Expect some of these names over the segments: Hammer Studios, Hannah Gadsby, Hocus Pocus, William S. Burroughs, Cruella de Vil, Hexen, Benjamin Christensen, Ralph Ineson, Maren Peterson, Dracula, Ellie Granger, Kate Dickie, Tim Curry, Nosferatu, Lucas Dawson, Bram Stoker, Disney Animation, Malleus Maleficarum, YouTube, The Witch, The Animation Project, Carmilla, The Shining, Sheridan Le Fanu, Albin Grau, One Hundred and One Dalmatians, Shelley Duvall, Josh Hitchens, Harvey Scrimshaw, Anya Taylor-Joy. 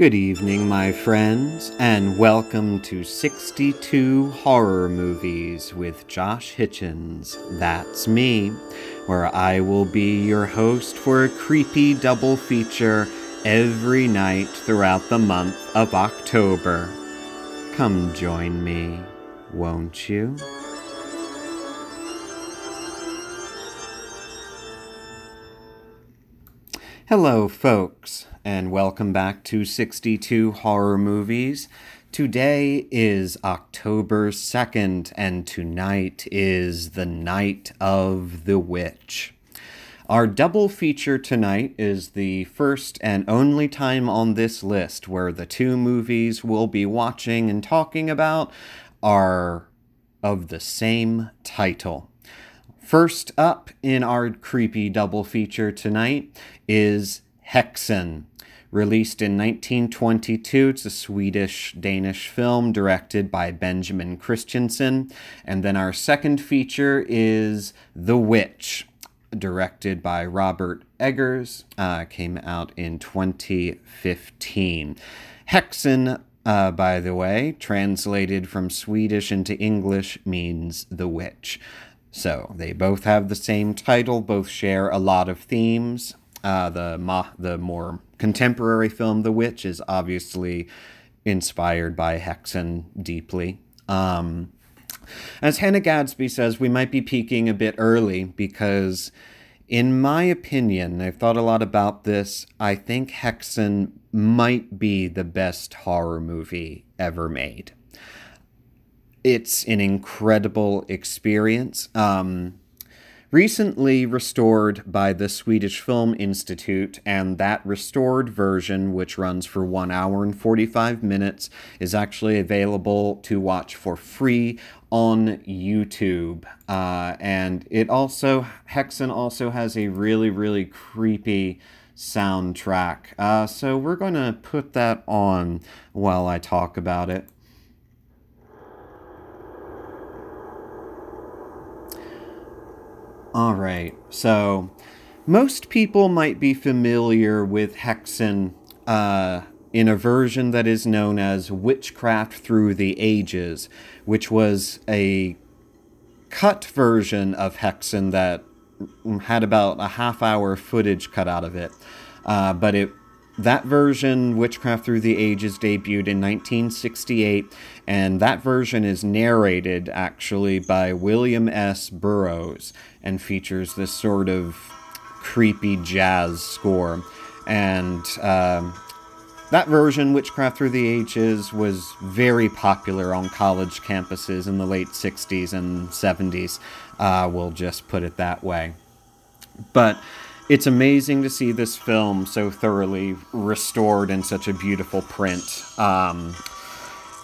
Good evening, my friends, and welcome to 62 Horror Movies with Josh Hitchens, that's me, where I will be your host for a creepy double feature every night throughout the month of October. Come join me, won't you? Hello, folks, and welcome back to 62 Horror Movies. Today is October 2nd, and tonight is the Night of the Witch. Our double feature tonight is the first and only time on this list where the two movies we'll be watching and talking about are of the same title. First up in our creepy double feature tonight is Hexen. Released in 1922, it's a Swedish-Danish film directed by Benjamin Christensen. And then our second feature is The Witch, directed by Robert Eggers, came out in 2015. Hexen, by the way, translated from Swedish into English, means The Witch. So, they both have the same title, both share a lot of themes. The more contemporary film, The Witch, is obviously inspired by Hexen deeply. As Hannah Gadsby says, we might be peaking a bit early because, in my opinion, I've thought a lot about this, I think Hexen might be the best horror movie ever made. It's an incredible experience, recently restored by the Swedish Film Institute, and that restored version, which runs for 1 hour and 45 minutes, is actually available to watch for free on YouTube. And it also, Hexen also has a really, really creepy soundtrack. So we're going to put that on while I talk about it. All right, so most people might be familiar with Hexen in a version that is known as Witchcraft Through the Ages, which was a cut version of Hexen that had about a half-hour footage cut out of it. That version, Witchcraft Through the Ages, debuted in 1968, and that version is narrated, actually, by William S. Burroughs, and features this sort of creepy jazz score. And that version, Witchcraft Through the Ages, was very popular on college campuses in the late 60s and 70s. We'll just put it that way. But it's amazing to see this film so thoroughly restored in such a beautiful print,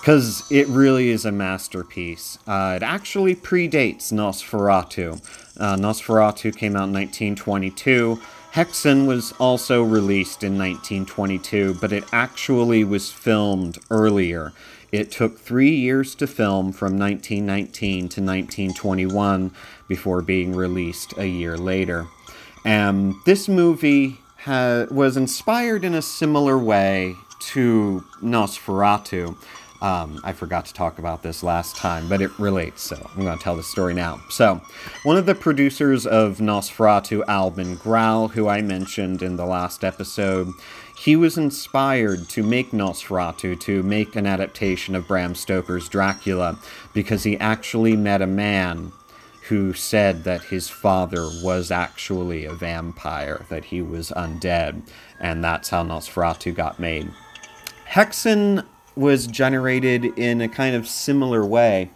because it really is a masterpiece. It actually predates Nosferatu. Nosferatu came out in 1922. Hexen was also released in 1922, but it actually was filmed earlier. It took 3 years to film, from 1919 to 1921, before being released a year later. This movie was inspired in a similar way to Nosferatu. I forgot to talk about this last time, but it relates, so I'm going to tell the story now. So, one of the producers of Nosferatu, Albin Grau, who I mentioned in the last episode, he was inspired to make Nosferatu, to make an adaptation of Bram Stoker's Dracula, because he actually met a man who said that his father was actually a vampire, that he was undead, and that's how Nosferatu got made. Hexen was generated in a kind of similar way,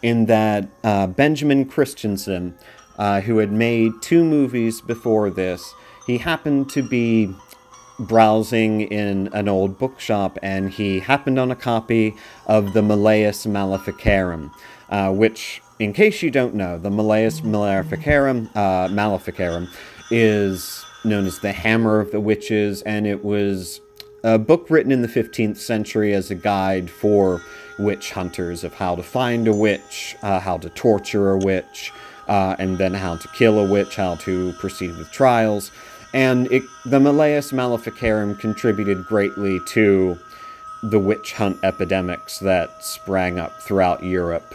in that Benjamin Christensen, who had made two movies before this, he happened to be browsing in an old bookshop, and he happened on a copy of the Malleus Maleficarum, which, in case you don't know, the Malleus Maleficarum is known as the Hammer of the Witches, and it was a book written in the 15th century as a guide for witch hunters of how to find a witch, how to torture a witch, and then how to kill a witch, how to proceed with trials. And the Malleus Maleficarum contributed greatly to the witch hunt epidemics that sprang up throughout Europe.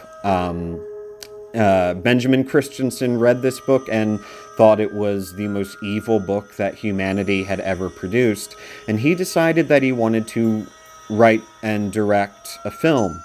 Benjamin Christensen read this book and thought it was the most evil book that humanity had ever produced, and he decided that he wanted to write and direct a film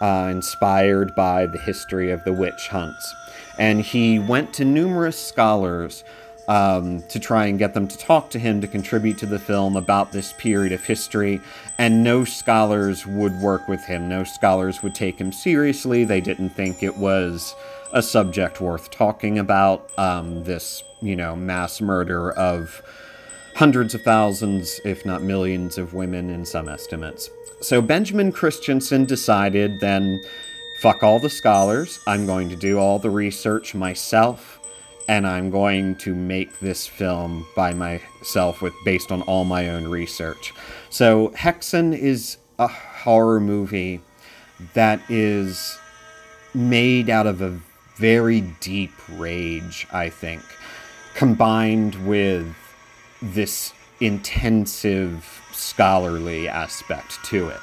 inspired by the history of the witch hunts. And he went to numerous scholars to try and get them to talk to him to contribute to the film about this period of history, and no scholars would work with him. No scholars would take him seriously. They didn't think it was a subject worth talking about, this, mass murder of hundreds of thousands, if not millions of women in some estimates. So Benjamin Christensen decided then, fuck all the scholars, I'm going to do all the research myself, and I'm going to make this film by myself based on all my own research. So Hexen is a horror movie that is made out of a very deep rage, I think, combined with this intensive scholarly aspect to it.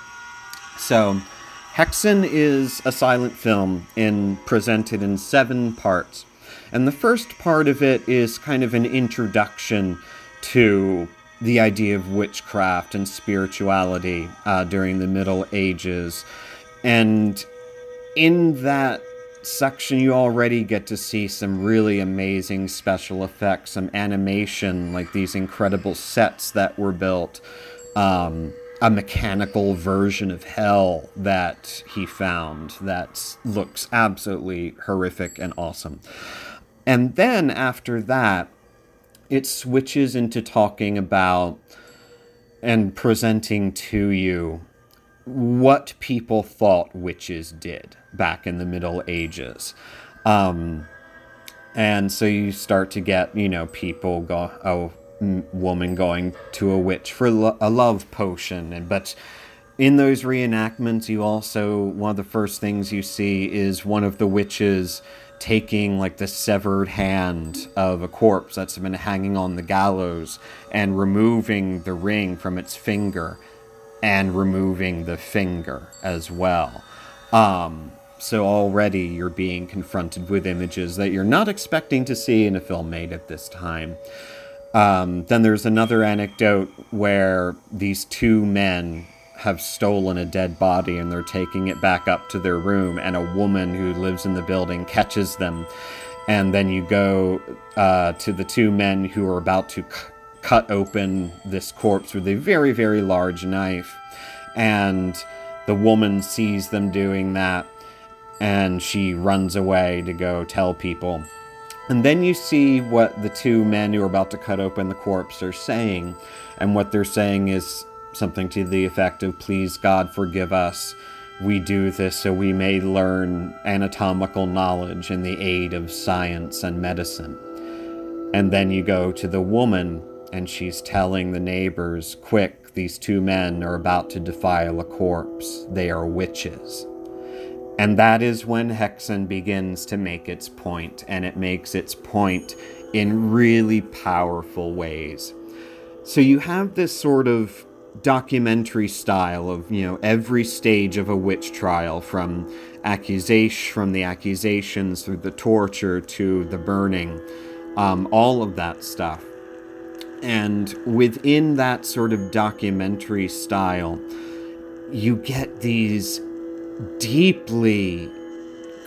So Hexen is a silent film presented in 7 parts. And the first part of it is kind of an introduction to the idea of witchcraft and spirituality during the Middle Ages. And in that section, you already get to see some really amazing special effects, some animation, like these incredible sets that were built, a mechanical version of hell that he found that looks absolutely horrific and awesome. And then after that, it switches into talking about and presenting to you what people thought witches did back in the Middle Ages. And so you start to get, people go, woman going to a witch for a love potion. But in those reenactments, one of the first things you see is one of the witches taking the severed hand of a corpse that's been hanging on the gallows and removing the ring from its finger and removing the finger as well. So already you're being confronted with images that you're not expecting to see in a film made at this time. Then there's another anecdote where these 2 men have stolen a dead body and they're taking it back up to their room, and a woman who lives in the building catches them. And then you go to the 2 men who are about to cut open this corpse with a very, very large knife. And the woman sees them doing that and she runs away to go tell people. And then you see what the 2 men who are about to cut open the corpse are saying. And what they're saying is something to the effect of, please God forgive us, we do this so we may learn anatomical knowledge in the aid of science and medicine. And then you go to the woman and she's telling the neighbors, quick, these 2 men are about to defile a corpse, they are witches. And that is when Hexen begins to make its point, and it makes its point in really powerful ways. So you have this sort of documentary style of, every stage of a witch trial, from the accusations through the torture to the burning, all of that stuff. And within that sort of documentary style, you get these deeply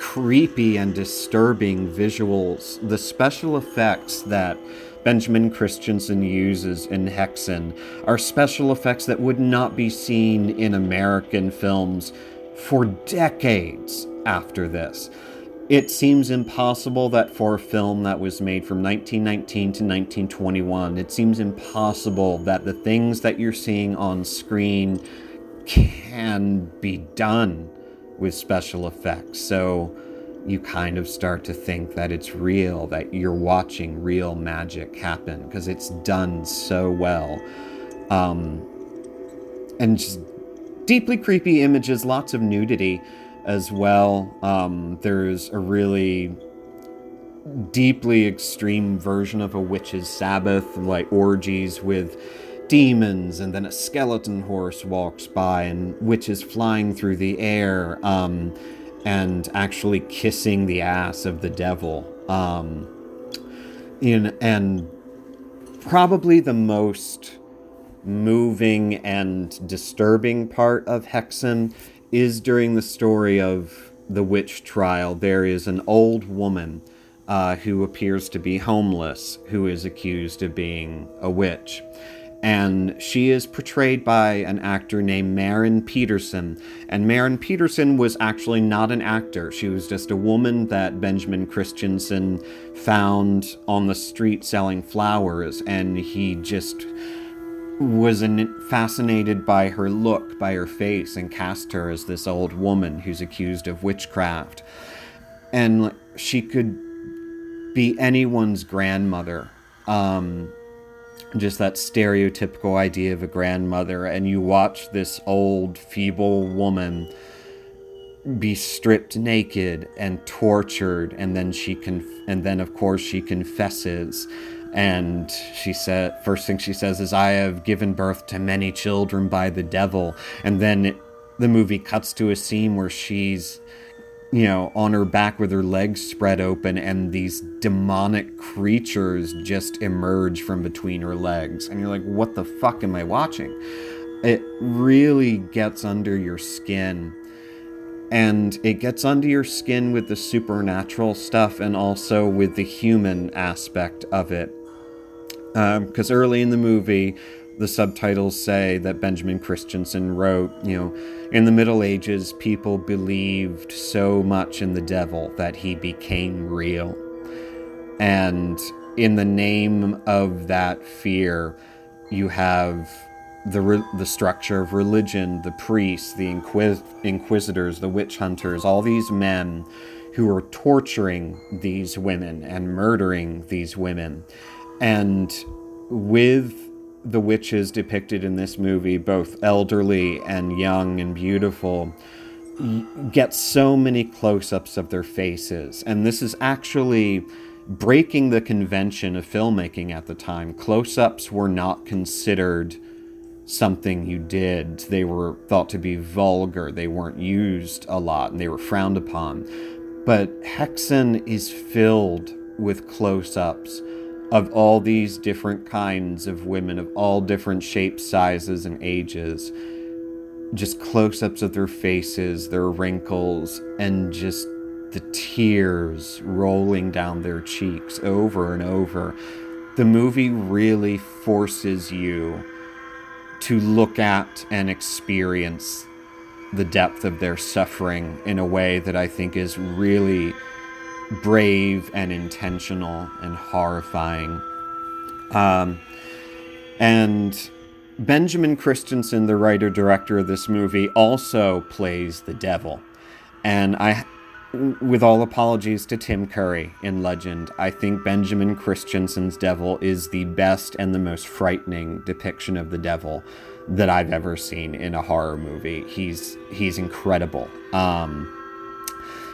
creepy and disturbing visuals. The special effects that Benjamin Christensen uses in Hexen are special effects that would not be seen in American films for decades after this. It seems impossible that for a film that was made from 1919 to 1921, it seems impossible that the things that you're seeing on screen can be done with special effects. So you kind of start to think that it's real, that you're watching real magic happen, because it's done so well. And just deeply creepy images, lots of nudity as well. There's a really deeply extreme version of a witch's Sabbath, like orgies with demons, and then a skeleton horse walks by and witches flying through the air, and actually kissing the ass of the devil. And probably the most moving and disturbing part of Hexen is during the story of the witch trial. There is an old woman who appears to be homeless, who is accused of being a witch. And she is portrayed by an actor named Maren Peterson. And Maren Peterson was actually not an actor. She was just a woman that Benjamin Christensen found on the street selling flowers. And he just was fascinated by her look, by her face, and cast her as this old woman who's accused of witchcraft. And she could be anyone's grandmother. Just that stereotypical idea of a grandmother, and you watch this old, feeble woman be stripped naked and tortured, and then she confesses, and she said, first thing she says is, "I have given birth to many children by the devil," and then the movie cuts to a scene where she's, on her back with her legs spread open, and these demonic creatures just emerge from between her legs. And you're like, what the fuck am I watching? It really gets under your skin. And it gets under your skin with the supernatural stuff and also with the human aspect of it. Because early in the movie, the subtitles say that Benjamin Christensen wrote, in the Middle Ages, people believed so much in the devil that he became real. And in the name of that fear, you have the structure of religion, the priests, the inquisitors, the witch hunters, all these men who are torturing these women and murdering these women. And with the witches depicted in this movie, both elderly and young and beautiful, get so many close-ups of their faces. And this is actually breaking the convention of filmmaking at the time. Close-ups were not considered something you did. They were thought to be vulgar. They weren't used a lot, and they were frowned upon. But Hexen is filled with close-ups of all these different kinds of women, of all different shapes, sizes, and ages. Just close-ups of their faces, their wrinkles, and just the tears rolling down their cheeks over and over. The movie really forces you to look at and experience the depth of their suffering in a way that I think is really brave and intentional and horrifying. And Benjamin Christensen, the writer-director of this movie, also plays the devil. And I, with all apologies to Tim Curry in Legend, I think Benjamin Christensen's devil is the best and the most frightening depiction of the devil that I've ever seen in a horror movie. He's incredible.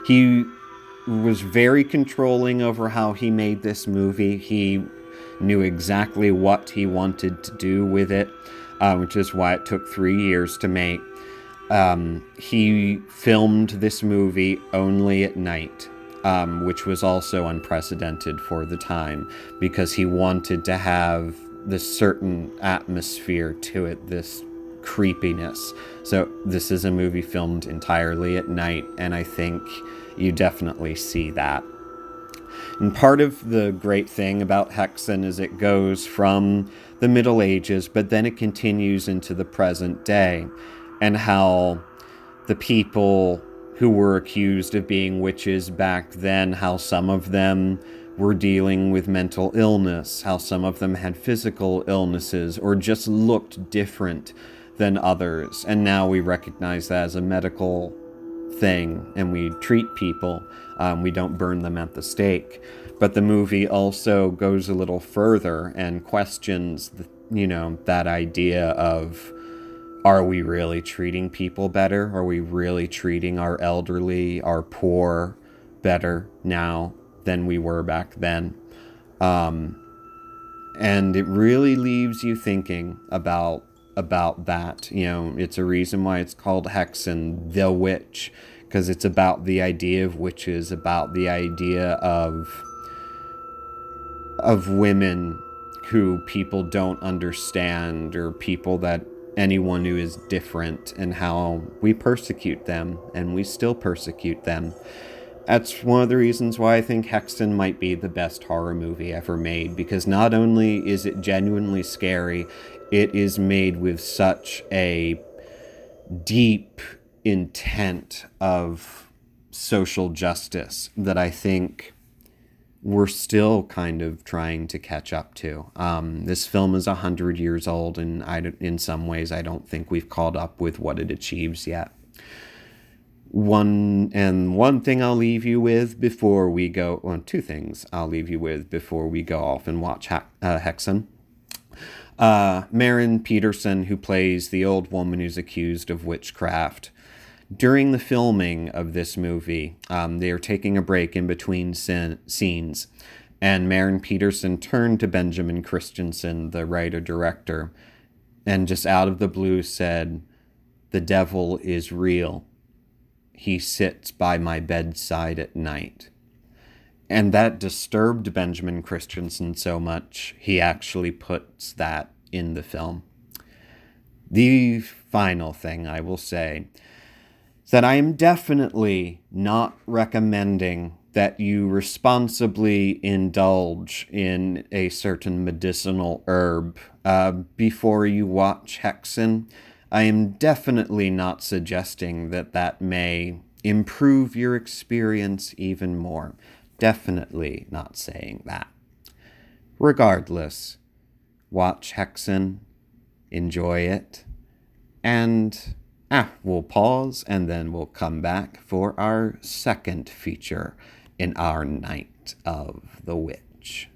He was very controlling over how he made this movie. He knew exactly what he wanted to do with it, which is why it took 3 years to make. He filmed this movie only at night, which was also unprecedented for the time, because he wanted to have this certain atmosphere to it, this creepiness. So this is a movie filmed entirely at night, and I think you definitely see that. And part of the great thing about Hexen is it goes from the Middle Ages, but then it continues into the present day, and how the people who were accused of being witches back then, how some of them were dealing with mental illness, how some of them had physical illnesses, or just looked different than others. And now we recognize that as a medical thing, and we treat people, we don't burn them at the stake. But the movie also goes a little further and questions that idea of, are we really treating people better? Are we really treating our elderly, our poor better now? than we were back then. And it really leaves you thinking about that. You know, it's a reason why it's called Hexen, The Witch, because it's about the idea of witches, about the idea of women who people don't understand, or people that anyone who is different, and how we persecute them, and we still persecute them. That's one of the reasons why I think Hexen might be the best horror movie ever made, because not only is it genuinely scary, it is made with such a deep intent of social justice that I think we're still kind of trying to catch up to. This film is 100 years old, and in some ways I don't think we've caught up with what it achieves yet. One thing I'll leave you with before we go... Well, two things I'll leave you with before we go off and watch Hexen. Maren Peterson, who plays the old woman who's accused of witchcraft. During the filming of this movie, they are taking a break in between scenes, and Maren Peterson turned to Benjamin Christensen, the writer-director, and just out of the blue said, "The devil is real. He sits by my bedside at night." And that disturbed Benjamin Christensen so much, he actually puts that in the film. The final thing I will say is that I am definitely not recommending that you responsibly indulge in a certain medicinal herb before you watch Hexen. I am definitely not suggesting that may improve your experience even more. Definitely not saying that. Regardless, watch Hexen, enjoy it, and we'll pause and then we'll come back for our second feature in our night of The Witch.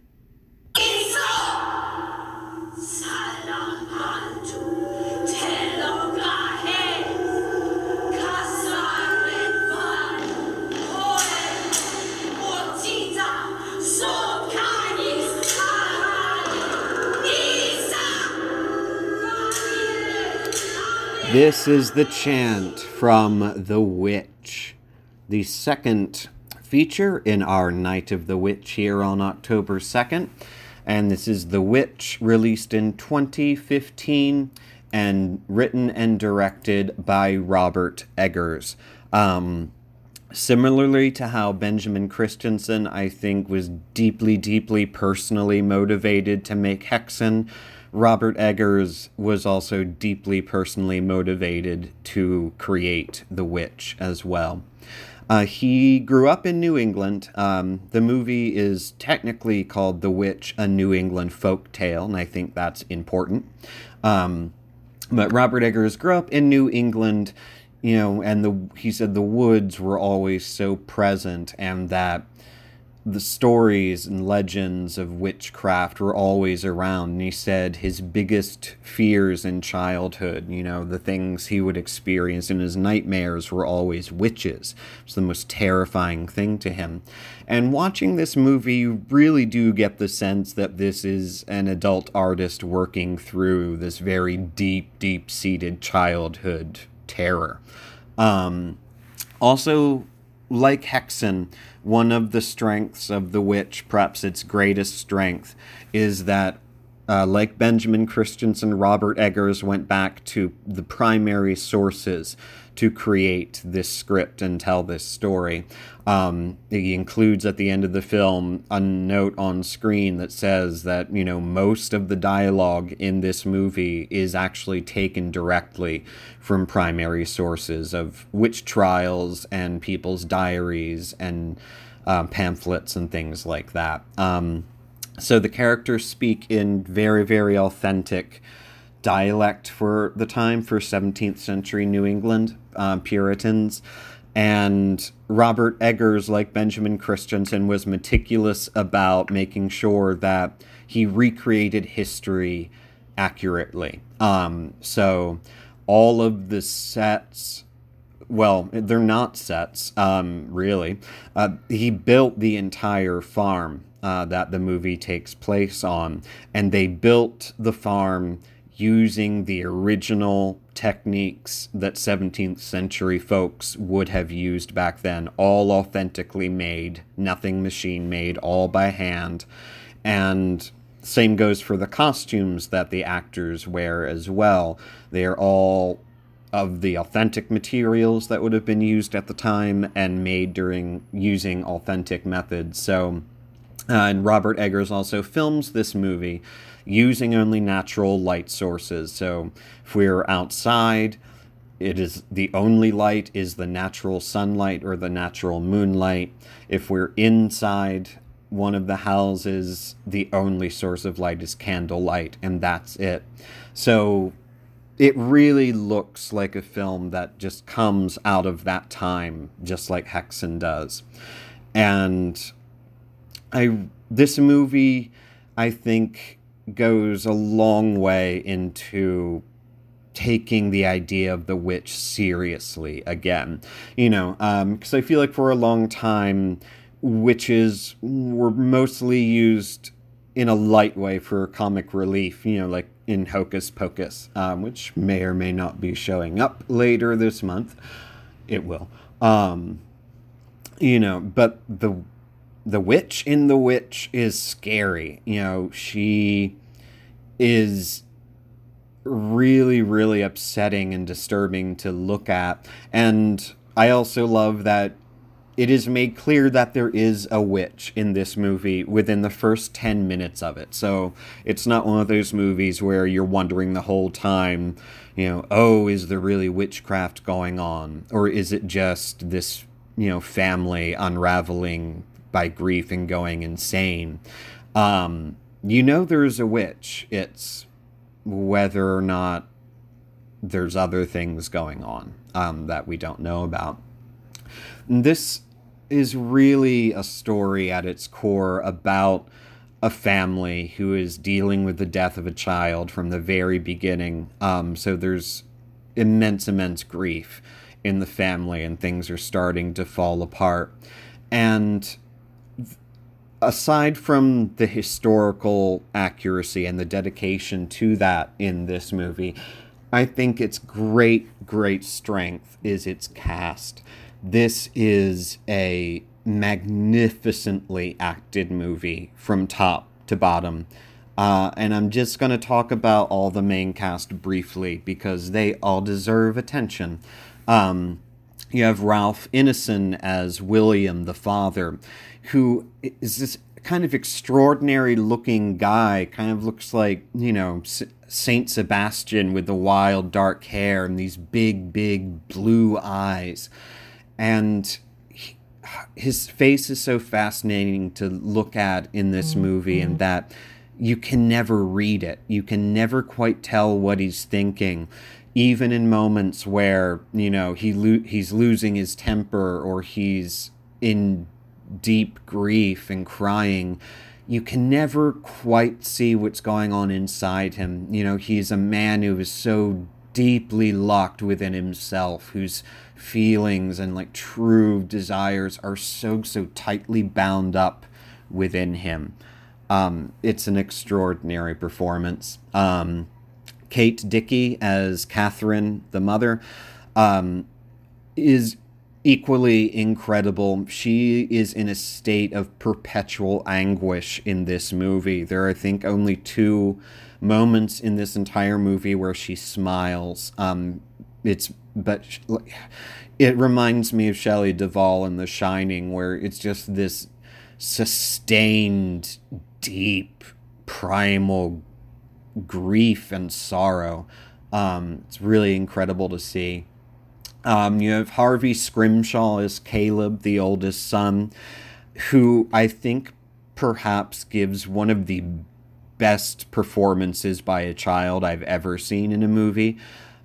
This is the chant from The Witch, the second feature in our Night of the Witch here on October 2nd. And this is The Witch, released in 2015 and written and directed by Robert Eggers. Similarly to how Benjamin Christensen, I think, was deeply, deeply personally motivated to make Hexen, Robert Eggers was also deeply personally motivated to create The Witch as well. He grew up in New England. The movie is technically called The Witch, a New England Folk Tale, and I think that's important. But Robert Eggers grew up in New England, you know, and he said the woods were always so present, and that the stories and legends of witchcraft were always around. And he said his biggest fears in childhood, you know, the things he would experience in his nightmares, were always witches. It's the most terrifying thing to him. And watching this movie, you really do get the sense that this is an adult artist working through this very deep, deep-seated childhood terror. Also, like Hexen, one of the strengths of The Witch, perhaps its greatest strength, is that, like Benjamin Christensen, Robert Eggers went back to the primary sources to create this script and tell this story. He includes at the end of the film a note on screen that says that, you know, most of the dialogue in this movie is actually taken directly from primary sources of witch trials and people's diaries and pamphlets and things like that. So the characters speak in very, very authentic dialect for the time, for 17th century New England Puritans. And Robert Eggers, like Benjamin Christensen, was meticulous about making sure that he recreated history accurately. So all of the sets well, they're not sets, really. He built the entire farm that the movie takes place on, and they built the farm using the original techniques that 17th century folks would have used back then, all authentically made, nothing machine made, all by hand. And same goes for the costumes that the actors wear as well. They are all of the authentic materials that would have been used at the time and made during using authentic methods. So, and Robert Eggers also films this movie using only natural light sources. So if we're outside, it is the only light is the natural sunlight or the natural moonlight. If we're inside one of the houses, the only source of light is candlelight, and that's it. So it really looks like a film that just comes out of that time, just like Hexen does. And this movie, I think, goes a long way into taking the idea of the witch seriously again. You know, because I feel like for a long time, witches were mostly used in a light way for comic relief, you know, like in Hocus Pocus, which may or may not be showing up later this month. It will. You know, but the witch in The Witch is scary. You know, she is really, really upsetting and disturbing to look at. And I also love that it is made clear that there is a witch in this movie within the first 10 minutes of it. So it's not one of those movies where you're wondering the whole time, you know, oh, is there really witchcraft going on? Or is it just this, you know, family unraveling by grief and going insane? You know there's a witch. It's whether or not there's other things going on that we don't know about. This is really a story at its core about a family who is dealing with the death of a child from the very beginning. So there's immense, immense grief in the family, and things are starting to fall apart. And aside from the historical accuracy and the dedication to that in this movie, I think its great, great strength is its cast. This is a magnificently acted movie from top to bottom. And I'm just going to talk about all the main cast briefly because they all deserve attention. You have Ralph Ineson as William, the father, who is this kind of extraordinary looking guy, kind of looks like, you know, Saint Sebastian with the wild dark hair and these big, big blue eyes. And his face is so fascinating to look at in this movie, and that you can never read it. You can never quite tell what he's thinking, even in moments where, you know, he's losing his temper or he's in deep grief and crying. You can never quite see what's going on inside him. You know, he's a man who is so deeply locked within himself, whose feelings and like true desires are so tightly bound up within him. It's an extraordinary performance. Kate Dickie as Catherine, the mother, is equally incredible. She is in a state of perpetual anguish in this movie. There are, I think, only two moments in this entire movie where she smiles. It reminds me of Shelley Duvall in The Shining, where it's just this sustained, deep, primal grief and sorrow. It's really incredible to see. You have Harvey Scrimshaw as Caleb, the oldest son, who I think perhaps gives one of the best performances by a child I've ever seen in a movie.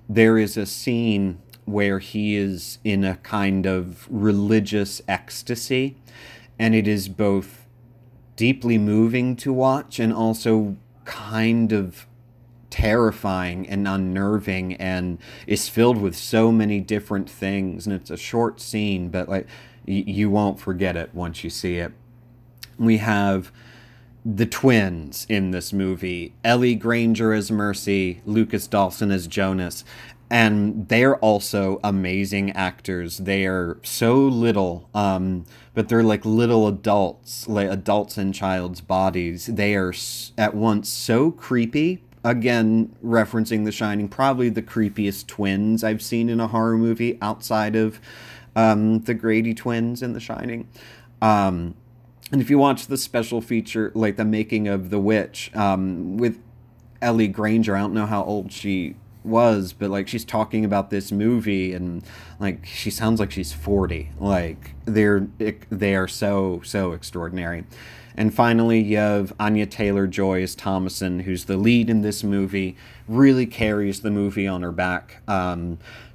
There is a scene where he is in a kind of religious ecstasy, and it is both deeply moving to watch and also kind of terrifying and unnerving and is filled with so many different things. And it's a short scene, but like you won't forget it once you see it. We have the twins in this movie, Ellie Granger as Mercy, Lucas Dawson as Jonas. And they're also amazing actors. They are so little, but they're like little adults, like adults in child's bodies. They are at once so creepy. Again, referencing The Shining, probably the creepiest twins I've seen in a horror movie outside of the Grady twins in The Shining. And if you watch the special feature, like the making of The Witch, with Ellie Granger, I don't know how old she was, but like she's talking about this movie and like she sounds like she's 40. Like they are so extraordinary. And finally you have Anya Taylor-Joy as Thomason, who's the lead in this movie, really carries the movie on her back.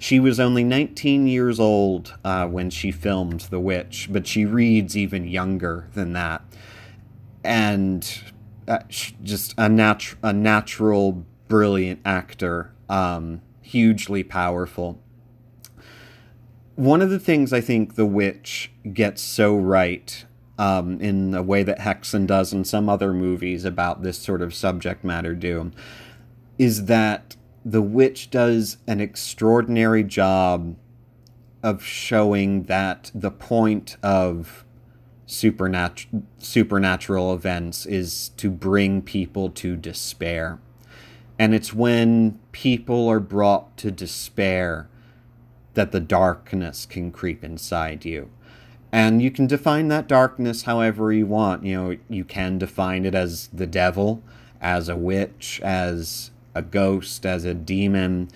She was only 19 years old when she filmed The Witch, but she reads even younger than that. And just a natural brilliant actor. Hugely powerful. One of the things I think The Witch gets so right, in a way that Hexen does and some other movies about this sort of subject matter do, is that The Witch does an extraordinary job of showing that the point of supernatural events is to bring people to despair. And it's when people are brought to despair that the darkness can creep inside you. And you can define that darkness however you want. You know, you can define it as the devil, as a witch, as a ghost, as a demon,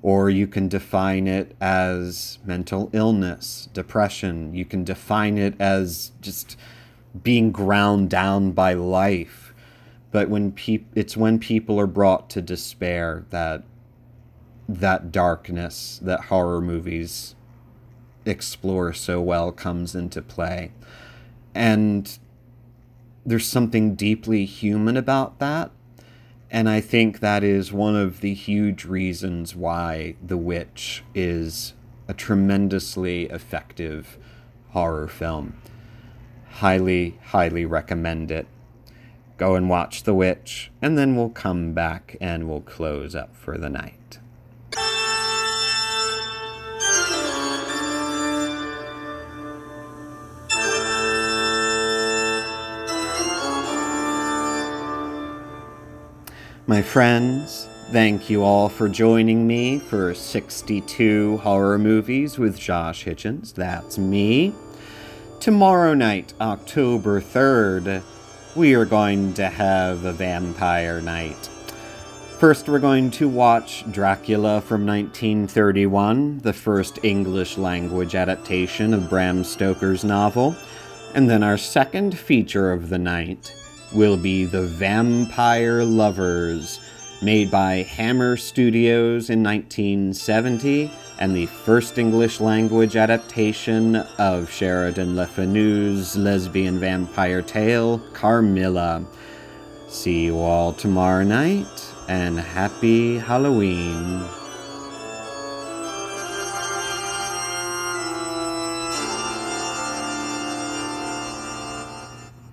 or you can define it as mental illness, depression. You can define it as just being ground down by life. But it's when people are brought to despair that darkness that horror movies explore so well comes into play. And there's something deeply human about that. And I think that is one of the huge reasons why The Witch is a tremendously effective horror film. Highly, highly recommend it. Go and watch The Witch, and then we'll come back and we'll close up for the night. My friends, thank you all for joining me for 62 Horror Movies with Josh Hitchens. That's me. Tomorrow night, October 3rd, we are going to have a vampire night. First, we're going to watch Dracula from 1931, the first English language adaptation of Bram Stoker's novel. And then our second feature of the night will be The Vampire Lovers, made by Hammer Studios in 1970, and the first English language adaptation of Sheridan Le Fanu's lesbian vampire tale, Carmilla. See you all tomorrow night, and happy Halloween.